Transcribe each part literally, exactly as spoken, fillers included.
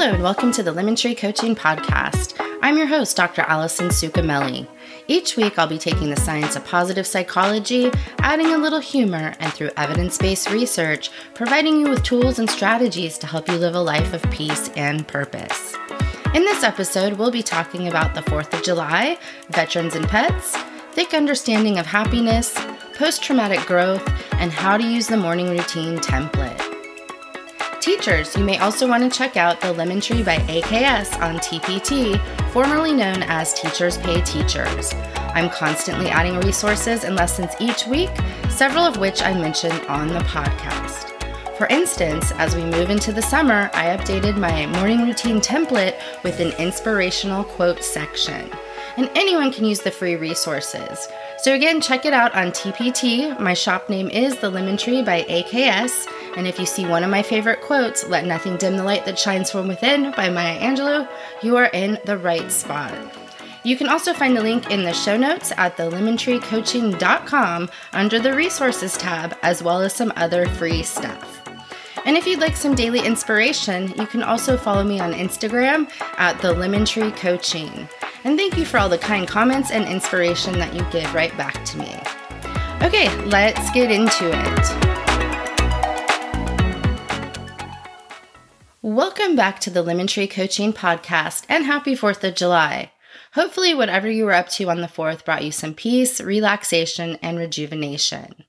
Hello and welcome to the Lemon Tree Coaching Podcast. I'm your host, Doctor Allison Sucamele. Each week, I'll be taking the science of positive psychology, adding a little humor, and through evidence-based research, providing you with tools and strategies to help you live a life of peace and purpose. In this episode, we'll be talking about the fourth of July, veterans and pets, thick understanding of happiness, post-traumatic growth, and how to use the morning routine template. Teachers, you may also want to check out The Lemon Tree by A K S on T P T, formerly known as Teachers Pay Teachers. I'm constantly adding resources and lessons each week, several of which I mention on the podcast. For instance, as we move into the summer, I updated my morning routine template with an inspirational quote section. And anyone can use the free resources. So again, check it out on T P T. My shop name is The Lemon Tree by A K S. And if you see one of my favorite quotes, "Let nothing dim the light that shines from within" by Maya Angelou, you are in the right spot. You can also find a link in the show notes at the lemon tree coaching dot com under the resources tab, as well as some other free stuff. And if you'd like some daily inspiration, you can also follow me on Instagram at the lemon tree coaching. And thank you for all the kind comments and inspiration that you give right back to me. Okay, let's get into it. Welcome back to the Lemon Tree Coaching Podcast, and happy fourth of July. Hopefully whatever you were up to on the fourth brought you some peace, relaxation, and rejuvenation.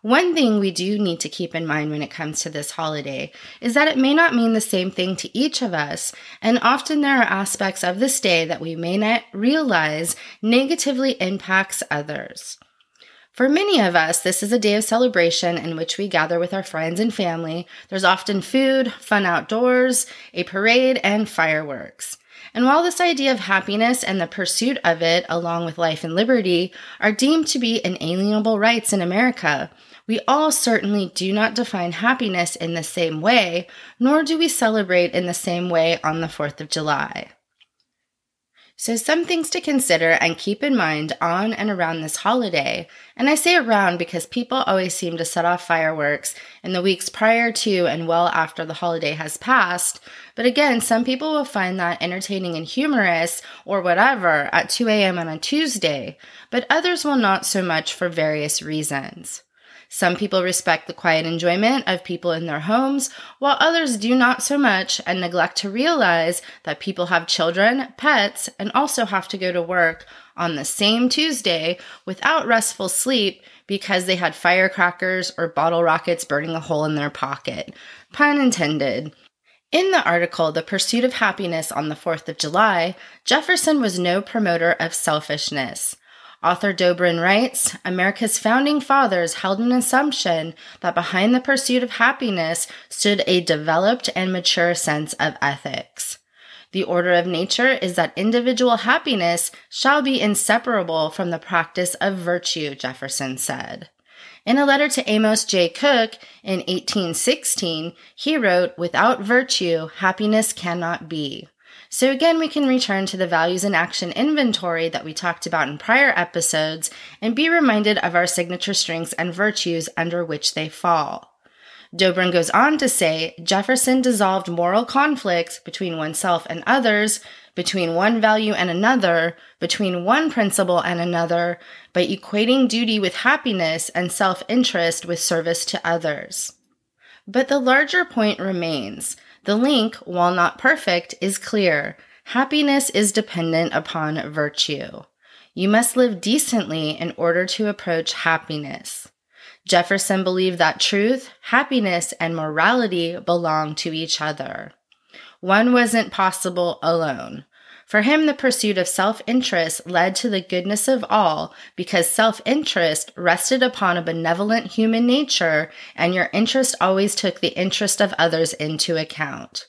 One thing we do need to keep in mind when it comes to this holiday is that it may not mean the same thing to each of us, and often there are aspects of this day that we may not realize negatively impacts others. For many of us, this is a day of celebration in which we gather with our friends and family. There's often food, fun outdoors, a parade, and fireworks. And while this idea of happiness and the pursuit of it, along with life and liberty, are deemed to be inalienable rights in America, we all certainly do not define happiness in the same way, nor do we celebrate in the same way on the fourth of July. So some things to consider and keep in mind on and around this holiday, and I say around because people always seem to set off fireworks in the weeks prior to and well after the holiday has passed, but again, some people will find that entertaining and humorous or whatever at two a.m. on a Tuesday, but others will not so much for various reasons. Some people respect the quiet enjoyment of people in their homes, while others do not so much and neglect to realize that people have children, pets, and also have to go to work on the same Tuesday without restful sleep because they had firecrackers or bottle rockets burning a hole in their pocket. Pun intended. In the article, The Pursuit of Happiness on the fourth of July, Jefferson was no promoter of selfishness. Author Dobrin writes, "America's founding fathers held an assumption that behind the pursuit of happiness stood a developed and mature sense of ethics. The order of nature is that individual happiness shall be inseparable from the practice of virtue," Jefferson said. In a letter to Amos J. Cook in eighteen sixteen, he wrote, "Without virtue, happiness cannot be." So again, we can return to the values and action inventory that we talked about in prior episodes and be reminded of our signature strengths and virtues under which they fall. Dobrin goes on to say, "Jefferson dissolved moral conflicts between oneself and others, between one value and another, between one principle and another, by equating duty with happiness and self-interest with service to others." But the larger point remains. The link, while not perfect, is clear. Happiness is dependent upon virtue. You must live decently in order to approach happiness. Jefferson believed that truth, happiness, and morality belong to each other. One wasn't possible alone. For him, the pursuit of self-interest led to the goodness of all because self-interest rested upon a benevolent human nature, and your interest always took the interest of others into account.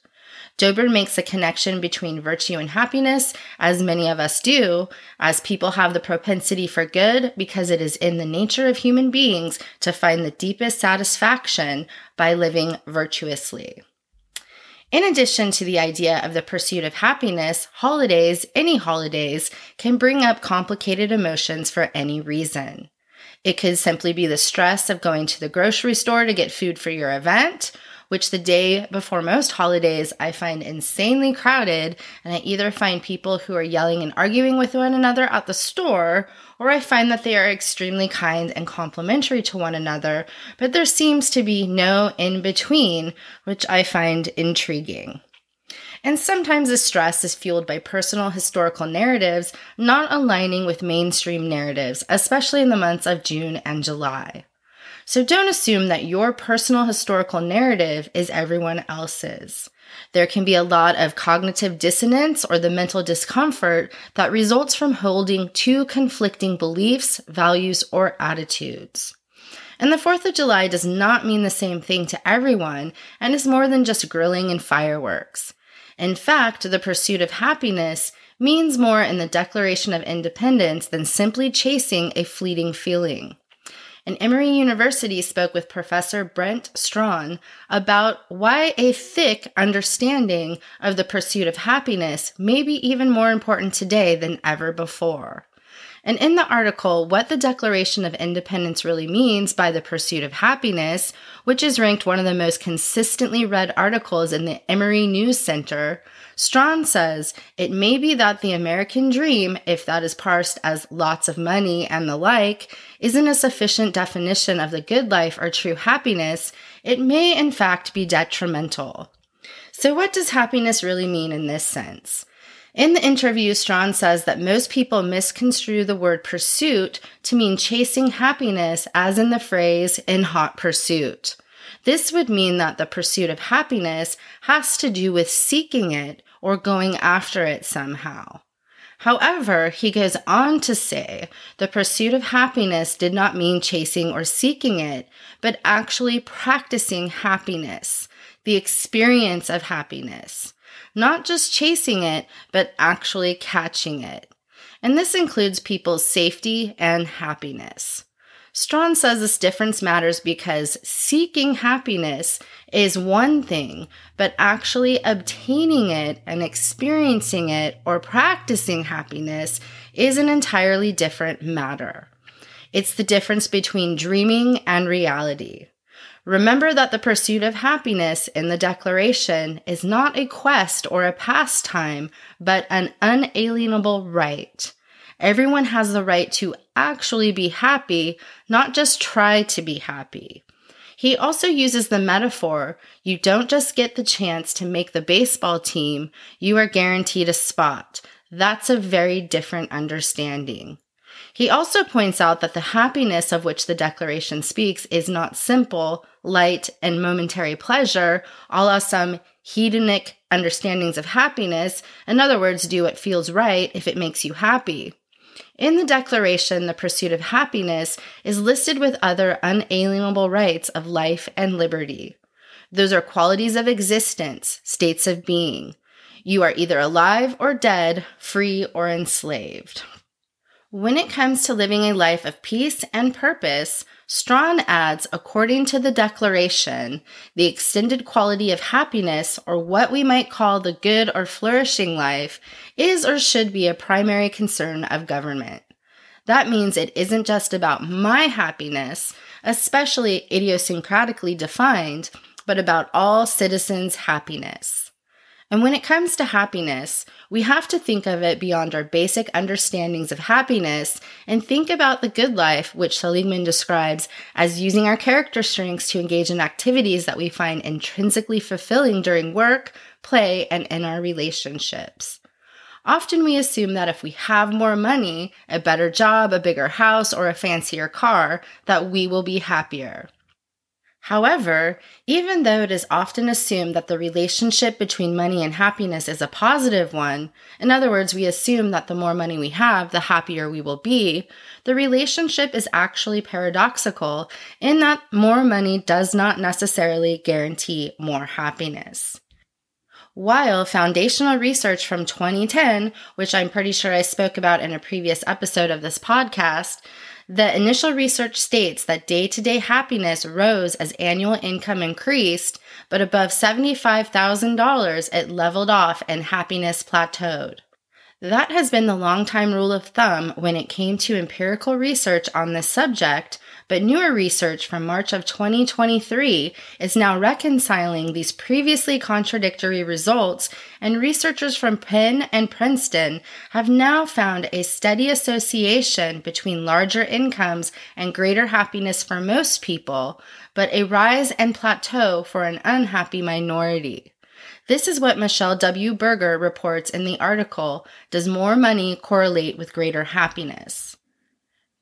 Dobrin makes a connection between virtue and happiness, as many of us do, as people have the propensity for good because it is in the nature of human beings to find the deepest satisfaction by living virtuously. In addition to the idea of the pursuit of happiness, holidays, any holidays, can bring up complicated emotions for any reason. It could simply be the stress of going to the grocery store to get food for your event, which the day before most holidays I find insanely crowded, and I either find people who are yelling and arguing with one another at the store, or I find that they are extremely kind and complimentary to one another, but there seems to be no in-between, which I find intriguing. And sometimes the stress is fueled by personal historical narratives not aligning with mainstream narratives, especially in the months of June and July. So don't assume that your personal historical narrative is everyone else's. There can be a lot of cognitive dissonance or the mental discomfort that results from holding two conflicting beliefs, values, or attitudes. And the fourth of July does not mean the same thing to everyone and is more than just grilling and fireworks. In fact, the pursuit of happiness means more in the Declaration of Independence than simply chasing a fleeting feeling. And Emory University spoke with Professor Brent Strawn about why a thick understanding of the pursuit of happiness may be even more important today than ever before. And in the article, What the Declaration of Independence Really Means by the Pursuit of Happiness, which is ranked one of the most consistently read articles in the Emory News Center, Strawn says, it may be that the American dream, if that is parsed as lots of money and the like, isn't a sufficient definition of the good life or true happiness. It may, in fact, be detrimental. So what does happiness really mean in this sense? In the interview, Strawn says that most people misconstrue the word pursuit to mean chasing happiness, as in the phrase, in hot pursuit. This would mean that the pursuit of happiness has to do with seeking it or going after it somehow. However, he goes on to say, the pursuit of happiness did not mean chasing or seeking it, but actually practicing happiness, the experience of happiness. Not just chasing it, but actually catching it. And this includes people's safety and happiness. Strawn says this difference matters because seeking happiness is one thing, but actually obtaining it and experiencing it or practicing happiness is an entirely different matter. It's the difference between dreaming and reality. Remember that the pursuit of happiness in the Declaration is not a quest or a pastime, but an unalienable right. Everyone has the right to actually be happy, not just try to be happy. He also uses the metaphor, you don't just get the chance to make the baseball team, you are guaranteed a spot. That's a very different understanding. He also points out that the happiness of which the Declaration speaks is not simple, light, and momentary pleasure, a la some hedonic understandings of happiness. In other words, do what feels right if it makes you happy. In the Declaration, the pursuit of happiness is listed with other unalienable rights of life and liberty. Those are qualities of existence, states of being. You are either alive or dead, free or enslaved. When it comes to living a life of peace and purpose, Strawn adds, according to the Declaration, the extended quality of happiness, or what we might call the good or flourishing life, is or should be a primary concern of government. That means it isn't just about my happiness, especially idiosyncratically defined, but about all citizens' happiness. And when it comes to happiness, we have to think of it beyond our basic understandings of happiness and think about the good life, which Seligman describes as using our character strengths to engage in activities that we find intrinsically fulfilling during work, play, and in our relationships. Often we assume that if we have more money, a better job, a bigger house, or a fancier car, that we will be happier. However, even though it is often assumed that the relationship between money and happiness is a positive one, in other words, we assume that the more money we have, the happier we will be, the relationship is actually paradoxical in that more money does not necessarily guarantee more happiness. While foundational research from twenty ten, which I'm pretty sure I spoke about in a previous episode of this podcast, the initial research states that day-to-day happiness rose as annual income increased, but above seventy-five thousand dollars it leveled off and happiness plateaued. That has been the longtime rule of thumb when it came to empirical research on this subject, but newer research from March of twenty twenty-three is now reconciling these previously contradictory results, and researchers from Penn and Princeton have now found a steady association between larger incomes and greater happiness for most people, but a rise and plateau for an unhappy minority. This is what Michelle W. Berger reports in the article, Does More Money Correlate with Greater Happiness?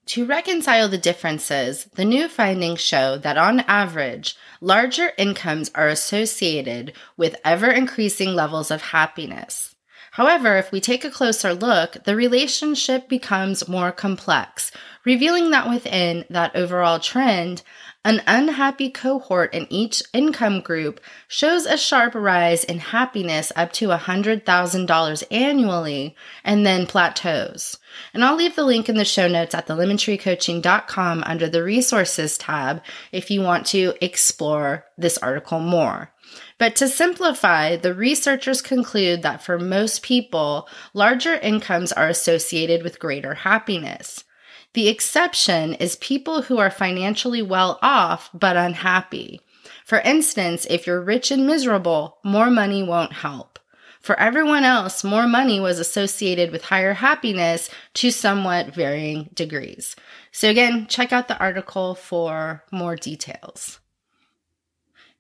To reconcile the differences, the new findings show that on average, larger incomes are associated with ever-increasing levels of happiness. However, if we take a closer look, the relationship becomes more complex, revealing that within that overall trend, an unhappy cohort in each income group shows a sharp rise in happiness up to one hundred thousand dollars annually and then plateaus. And I'll leave the link in the show notes at the lemon tree coaching dot com under the resources tab if you want to explore this article more. But to simplify, the researchers conclude that for most people, larger incomes are associated with greater happiness. The exception is people who are financially well off but unhappy. For instance, if you're rich and miserable, more money won't help. For everyone else, more money was associated with higher happiness to somewhat varying degrees. So again, check out the article for more details.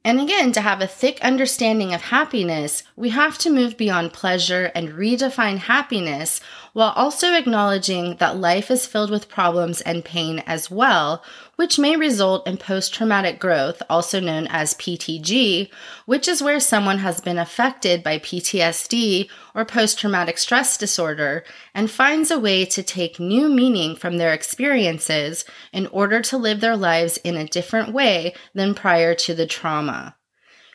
And again, to have a thick understanding of happiness, we have to move beyond pleasure and redefine happiness while also acknowledging that life is filled with problems and pain as well, which may result in post-traumatic growth, also known as P T G, which is where someone has been affected by P T S D or post-traumatic stress disorder and finds a way to take new meaning from their experiences in order to live their lives in a different way than prior to the trauma.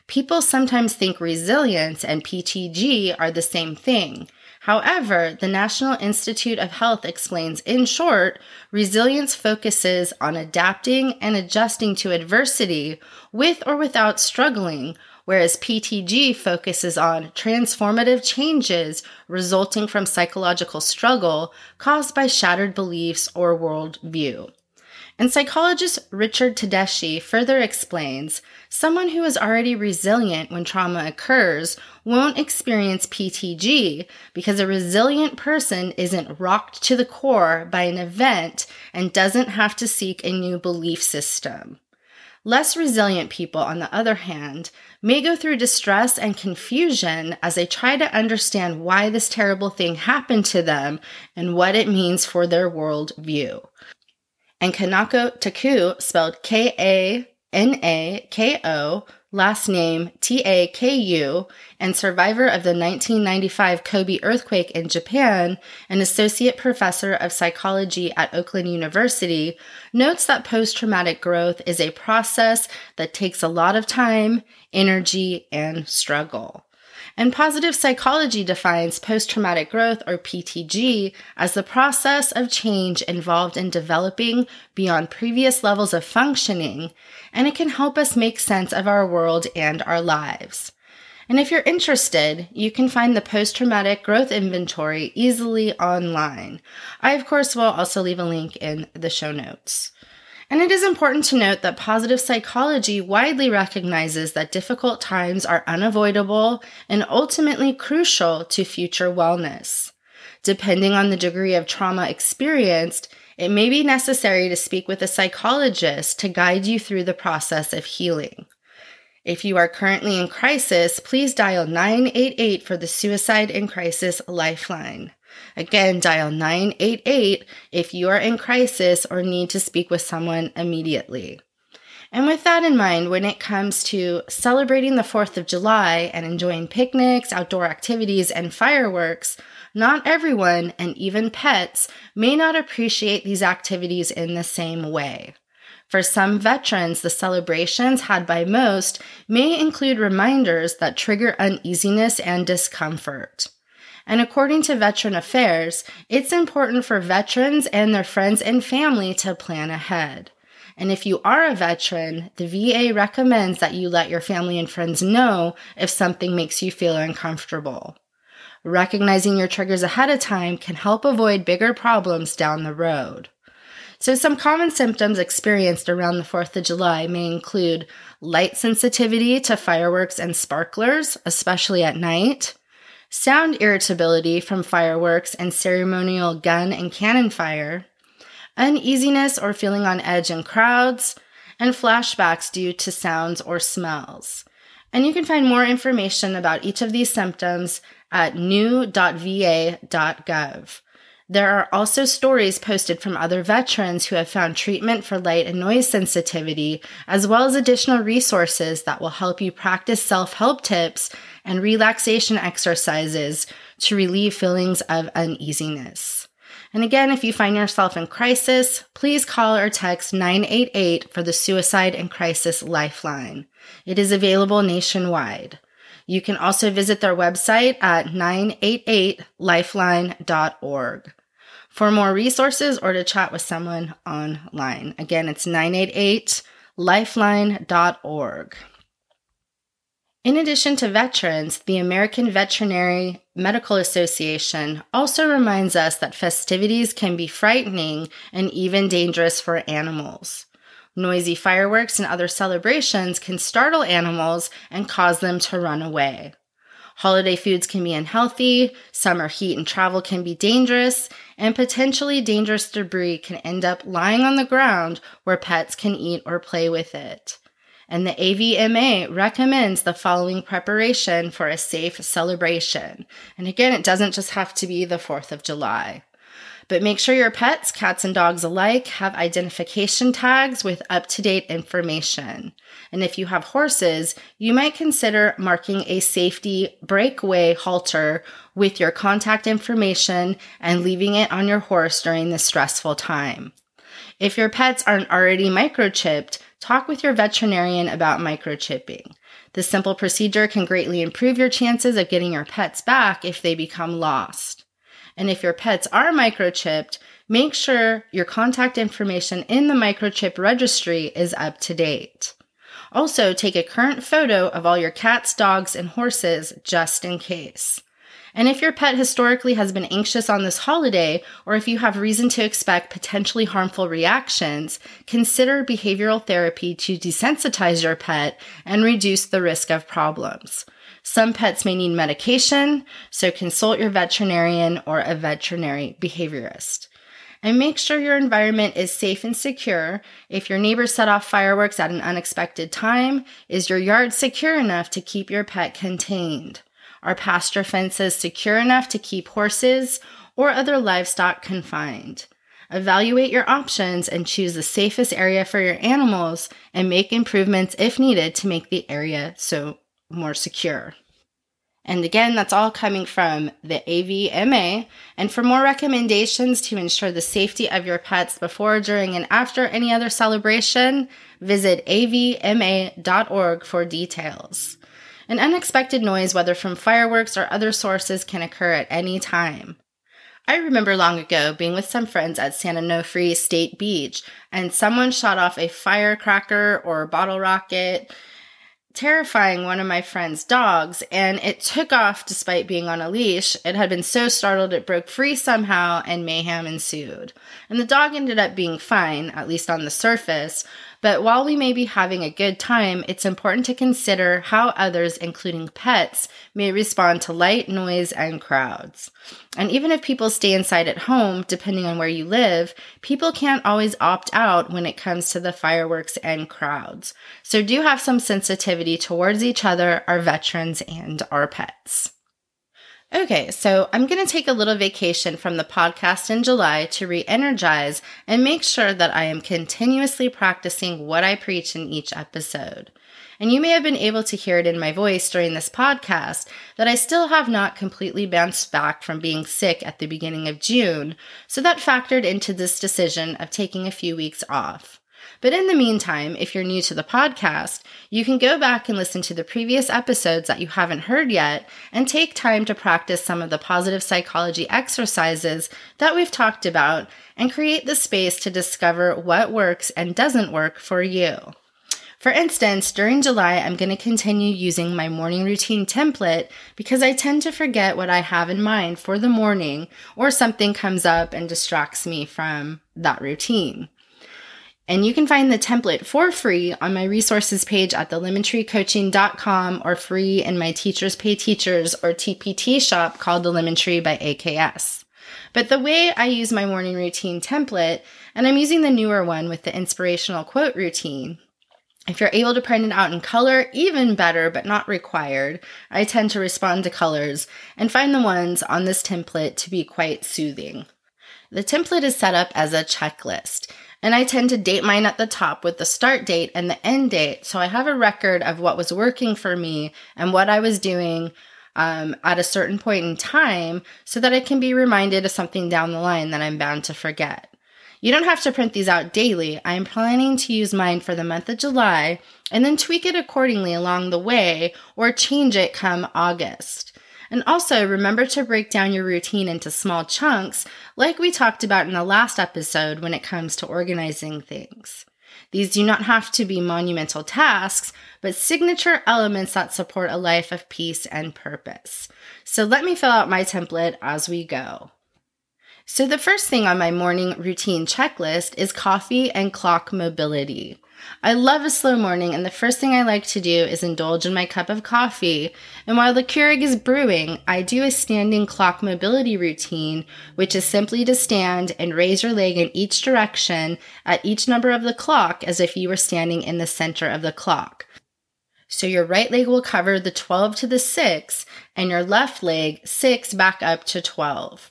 People sometimes think resilience and P T G are the same thing. However, the National Institute of Health explains, in short, resilience focuses on adapting and adjusting to adversity with or without struggling, whereas P T G focuses on transformative changes resulting from psychological struggle caused by shattered beliefs or worldview. And psychologist Richard Tedeschi further explains, someone who is already resilient when trauma occurs won't experience P T G because a resilient person isn't rocked to the core by an event and doesn't have to seek a new belief system. Less resilient people, on the other hand, may go through distress and confusion as they try to understand why this terrible thing happened to them and what it means for their worldview. And Kanako Taku, spelled K A N A K O, last name T A K U, and survivor of the nineteen ninety-five Kobe earthquake in Japan, an associate professor of psychology at Oakland University, notes that post-traumatic growth is a process that takes a lot of time, energy, and struggle. And positive psychology defines post-traumatic growth, or P T G, as the process of change involved in developing beyond previous levels of functioning, and it can help us make sense of our world and our lives. And if you're interested, you can find the Post-Traumatic Growth Inventory easily online. I, of course, will also leave a link in the show notes. And it is important to note that positive psychology widely recognizes that difficult times are unavoidable and ultimately crucial to future wellness. Depending on the degree of trauma experienced, it may be necessary to speak with a psychologist to guide you through the process of healing. If you are currently in crisis, please dial nine eight eight for the Suicide in Crisis Lifeline. Again, dial nine eight eight if you are in crisis or need to speak with someone immediately. And with that in mind, when it comes to celebrating the fourth of July and enjoying picnics, outdoor activities, and fireworks, not everyone, and even pets, may not appreciate these activities in the same way. For some veterans, the celebrations had by most may include reminders that trigger uneasiness and discomfort. And according to Veteran Affairs, it's important for veterans and their friends and family to plan ahead. And if you are a veteran, the V A recommends that you let your family and friends know if something makes you feel uncomfortable. Recognizing your triggers ahead of time can help avoid bigger problems down the road. So some common symptoms experienced around the fourth of July may include light sensitivity to fireworks and sparklers, especially at night, sound irritability from fireworks and ceremonial gun and cannon fire, uneasiness or feeling on edge in crowds, and flashbacks due to sounds or smells. And you can find more information about each of these symptoms at new dot v a dot gov. There are also stories posted from other veterans who have found treatment for light and noise sensitivity, as well as additional resources that will help you practice self-help tips and relaxation exercises to relieve feelings of uneasiness. And again, if you find yourself in crisis, please call or text nine eight eight for the Suicide and Crisis Lifeline. It is available nationwide. You can also visit their website at nine eight eight lifeline dot org for more resources or to chat with someone online. Again, it's nine eight eight lifeline dot org. In addition to veterans, the American Veterinary Medical Association also reminds us that festivities can be frightening and even dangerous for animals. Noisy fireworks and other celebrations can startle animals and cause them to run away. Holiday foods can be unhealthy, summer heat and travel can be dangerous, and potentially dangerous debris can end up lying on the ground where pets can eat or play with it. And the A V M A recommends the following preparation for a safe celebration. And again, it doesn't just have to be the fourth of July. But make sure your pets, cats and dogs alike, have identification tags with up-to-date information. And if you have horses, you might consider marking a safety breakaway halter with your contact information and leaving it on your horse during this stressful time. If your pets aren't already microchipped, talk with your veterinarian about microchipping. This simple procedure can greatly improve your chances of getting your pets back if they become lost. And if your pets are microchipped, make sure your contact information in the microchip registry is up to date. Also, take a current photo of all your cats, dogs, and horses just in case. And if your pet historically has been anxious on this holiday, or if you have reason to expect potentially harmful reactions, consider behavioral therapy to desensitize your pet and reduce the risk of problems. Some pets may need medication, so consult your veterinarian or a veterinary behaviorist. And make sure your environment is safe and secure. If your neighbor set off fireworks at an unexpected time, is your yard secure enough to keep your pet contained? Are pasture fences secure enough to keep horses or other livestock confined? Evaluate your options and choose the safest area for your animals and make improvements if needed to make the area so more secure. And again, that's all coming from the A V M A. And for more recommendations to ensure the safety of your pets before, during, and after any other celebration, visit a v m a dot org for details. An unexpected noise, whether from fireworks or other sources, can occur at any time. I remember long ago being with some friends at San Onofre State Beach, and someone shot off a firecracker or bottle rocket, terrifying one of my friend's dogs, and it took off despite being on a leash. It had been so startled it broke free somehow, and mayhem ensued. And the dog ended up being fine, at least on the surface. But while we may be having a good time, it's important to consider how others, including pets, may respond to light, noise, and crowds. And even if people stay inside at home, depending on where you live, people can't always opt out when it comes to the fireworks and crowds. So do have some sensitivity towards each other, our veterans, and our pets. Okay, so I'm going to take a little vacation from the podcast in July to re-energize and make sure that I am continuously practicing what I preach in each episode. And you may have been able to hear it in my voice during this podcast that I still have not completely bounced back from being sick at the beginning of June, so that factored into this decision of taking a few weeks off. But in the meantime, if you're new to the podcast, you can go back and listen to the previous episodes that you haven't heard yet and take time to practice some of the positive psychology exercises that we've talked about and create the space to discover what works and doesn't work for you. For instance, during July, I'm going to continue using my morning routine template because I tend to forget what I have in mind for the morning, or something comes up and distracts me from that routine. And you can find the template for free on my resources page at the lemon tree coaching dot com, or free in my Teachers Pay Teachers or T P T shop called The Lemon Tree by A K S. But the way I use my morning routine template, and I'm using the newer one with the inspirational quote routine, if you're able to print it out in color, even better, but not required. I tend to respond to colors and find the ones on this template to be quite soothing. The template is set up as a checklist, and I tend to date mine at the top with the start date and the end date, so I have a record of what was working for me and what I was doing um, at a certain point in time, so that I can be reminded of something down the line that I'm bound to forget. You don't have to print these out daily. I am planning to use mine for the month of July and then tweak it accordingly along the way or change it come August. And also remember to break down your routine into small chunks, like we talked about in the last episode when it comes to organizing things. These do not have to be monumental tasks, but signature elements that support a life of peace and purpose. So let me fill out my template as we go. So the first thing on my morning routine checklist is coffee and clock mobility. I love a slow morning, and the first thing I like to do is indulge in my cup of coffee. And while the Keurig is brewing, I do a standing clock mobility routine, which is simply to stand and raise your leg in each direction at each number of the clock as if you were standing in the center of the clock. So your right leg will cover the twelve to the six, and your left leg six back up to twelve.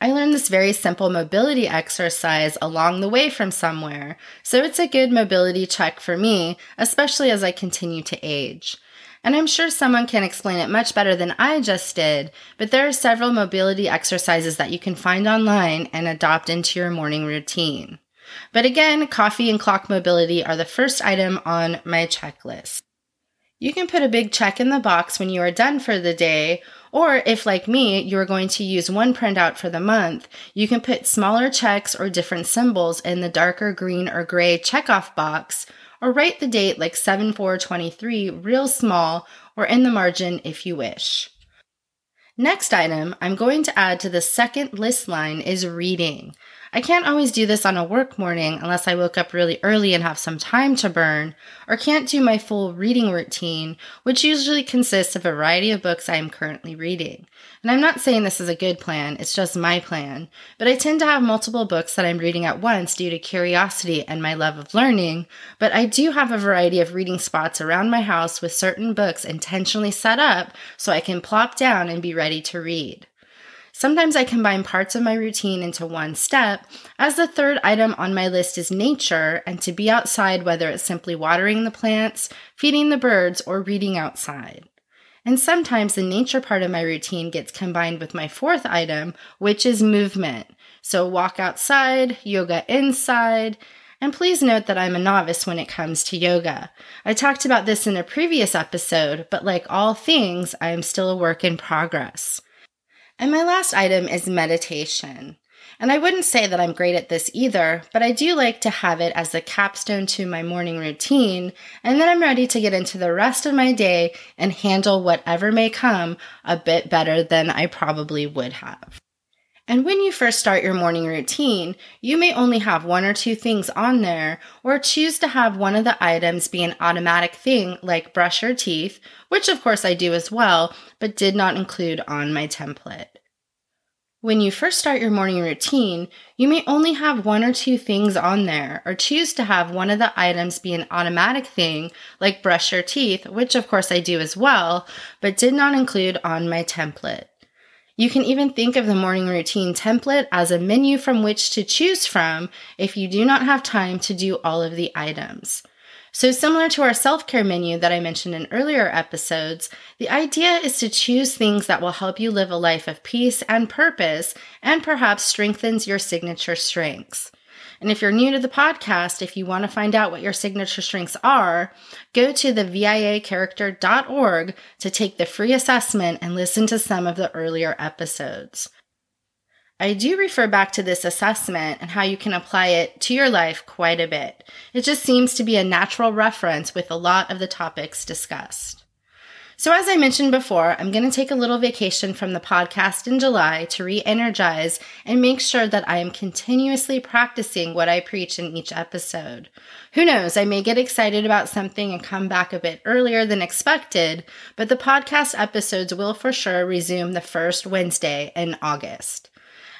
I learned this very simple mobility exercise along the way from somewhere, so it's a good mobility check for me, especially as I continue to age. And I'm sure someone can explain it much better than I just did, but there are several mobility exercises that you can find online and adopt into your morning routine. But again, coffee and clock mobility are the first item on my checklist. You can put a big check in the box when you are done for the day, or if, like me, you are going to use one printout for the month, you can put smaller checks or different symbols in the darker green or gray checkoff box, or write the date like seven four twenty-three real small or in the margin if you wish. Next item I'm going to add to the second list line is reading. I can't always do this on a work morning unless I woke up really early and have some time to burn, or can't do my full reading routine, which usually consists of a variety of books I am currently reading. And I'm not saying this is a good plan, it's just my plan, but I tend to have multiple books that I'm reading at once due to curiosity and my love of learning, but I do have a variety of reading spots around my house with certain books intentionally set up so I can plop down and be ready to read. Sometimes I combine parts of my routine into one step, as the third item on my list is nature and to be outside, whether it's simply watering the plants, feeding the birds, or reading outside. And sometimes the nature part of my routine gets combined with my fourth item, which is movement. So walk outside, yoga inside. And please note that I'm a novice when it comes to yoga. I talked about this in a previous episode, but like all things, I am still a work in progress. And my last item is meditation. And I wouldn't say that I'm great at this either, but I do like to have it as the capstone to my morning routine, and then I'm ready to get into the rest of my day and handle whatever may come a bit better than I probably would have. And when you first start your morning routine, you may only have one or two things on there, or choose to have one of the items be an automatic thing like brush your teeth, which of course I do as well, but did not include on my template. When you first start your morning routine, you may only have one or two things on there, or choose to have one of the items be an automatic thing like brush your teeth, which of course I do as well, but did not include on my template. You can even think of the morning routine template as a menu from which to choose from if you do not have time to do all of the items. So similar to our self-care menu that I mentioned in earlier episodes, the idea is to choose things that will help you live a life of peace and purpose and perhaps strengthens your signature strengths. And if you're new to the podcast, if you want to find out what your signature strengths are, go to the V I A character dot org to take the free assessment and listen to some of the earlier episodes. I do refer back to this assessment and how you can apply it to your life quite a bit. It just seems to be a natural reference with a lot of the topics discussed. So as I mentioned before, I'm going to take a little vacation from the podcast in July to re-energize and make sure that I am continuously practicing what I preach in each episode. Who knows, I may get excited about something and come back a bit earlier than expected, but the podcast episodes will for sure resume the first Wednesday in August.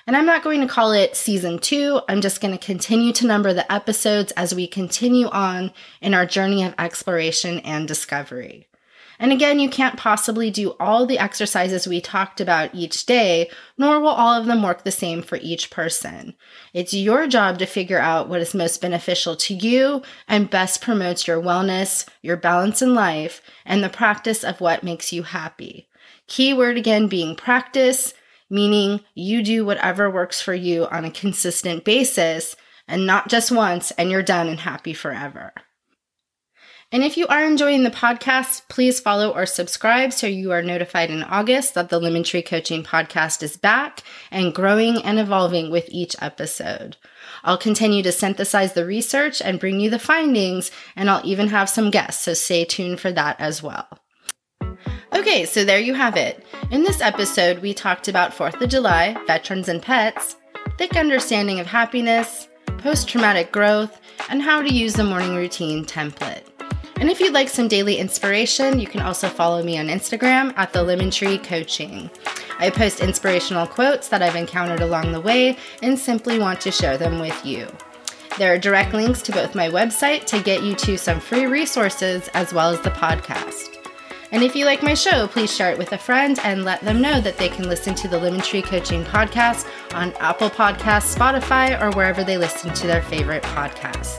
And I'm not going to call it season two. I'm just going to continue to number the episodes as we continue on in our journey of exploration and discovery. And again, you can't possibly do all the exercises we talked about each day, nor will all of them work the same for each person. It's your job to figure out what is most beneficial to you and best promotes your wellness, your balance in life, and the practice of what makes you happy. Key word again being practice, meaning you do whatever works for you on a consistent basis and not just once and you're done and happy forever. And if you are enjoying the podcast, please follow or subscribe so you are notified in August that the Lemon Tree Coaching Podcast is back and growing and evolving with each episode. I'll continue to synthesize the research and bring you the findings, and I'll even have some guests, so stay tuned for that as well. Okay, so there you have it. In this episode, we talked about fourth of July, veterans and pets, thick understanding of happiness, post-traumatic growth, and how to use the morning routine template. And if you'd like some daily inspiration, you can also follow me on Instagram at the lemon tree coaching. I post inspirational quotes that I've encountered along the way and simply want to share them with you. There are direct links to both my website to get you to some free resources as well as the podcast. And if you like my show, please share it with a friend and let them know that they can listen to the Lemon Tree Coaching Podcast on Apple Podcasts, Spotify, or wherever they listen to their favorite podcasts.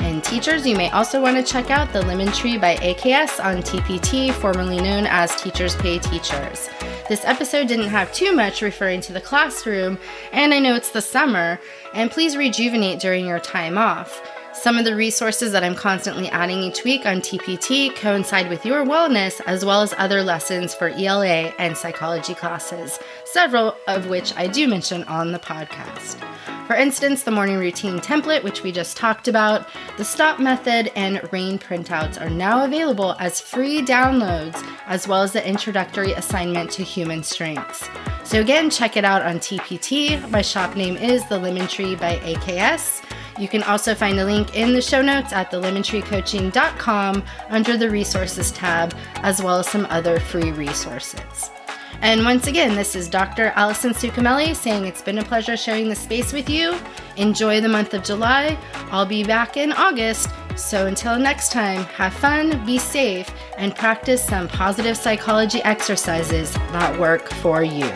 And teachers, you may also want to check out The Lemon Tree by A K S on T P T, formerly known as Teachers Pay Teachers. This episode didn't have too much referring to the classroom, and I know it's the summer, and please rejuvenate during your time off. Some of the resources that I'm constantly adding each week on T P T coincide with your wellness, as well as other lessons for E L A and psychology classes, several of which I do mention on the podcast. For instance, the morning routine template, which we just talked about, the stop method, and rain printouts are now available as free downloads, as well as the introductory assignment to human strengths. So again, check it out on T P T. My shop name is The Lemon Tree by A K S. You can also find a link in the show notes at the lemon tree coaching dot com under the resources tab, as well as some other free resources. And once again, this is Doctor Allison Sucamele saying it's been a pleasure sharing the space with you. Enjoy the month of July. I'll be back in August. So until next time, have fun, be safe, and practice some positive psychology exercises that work for you.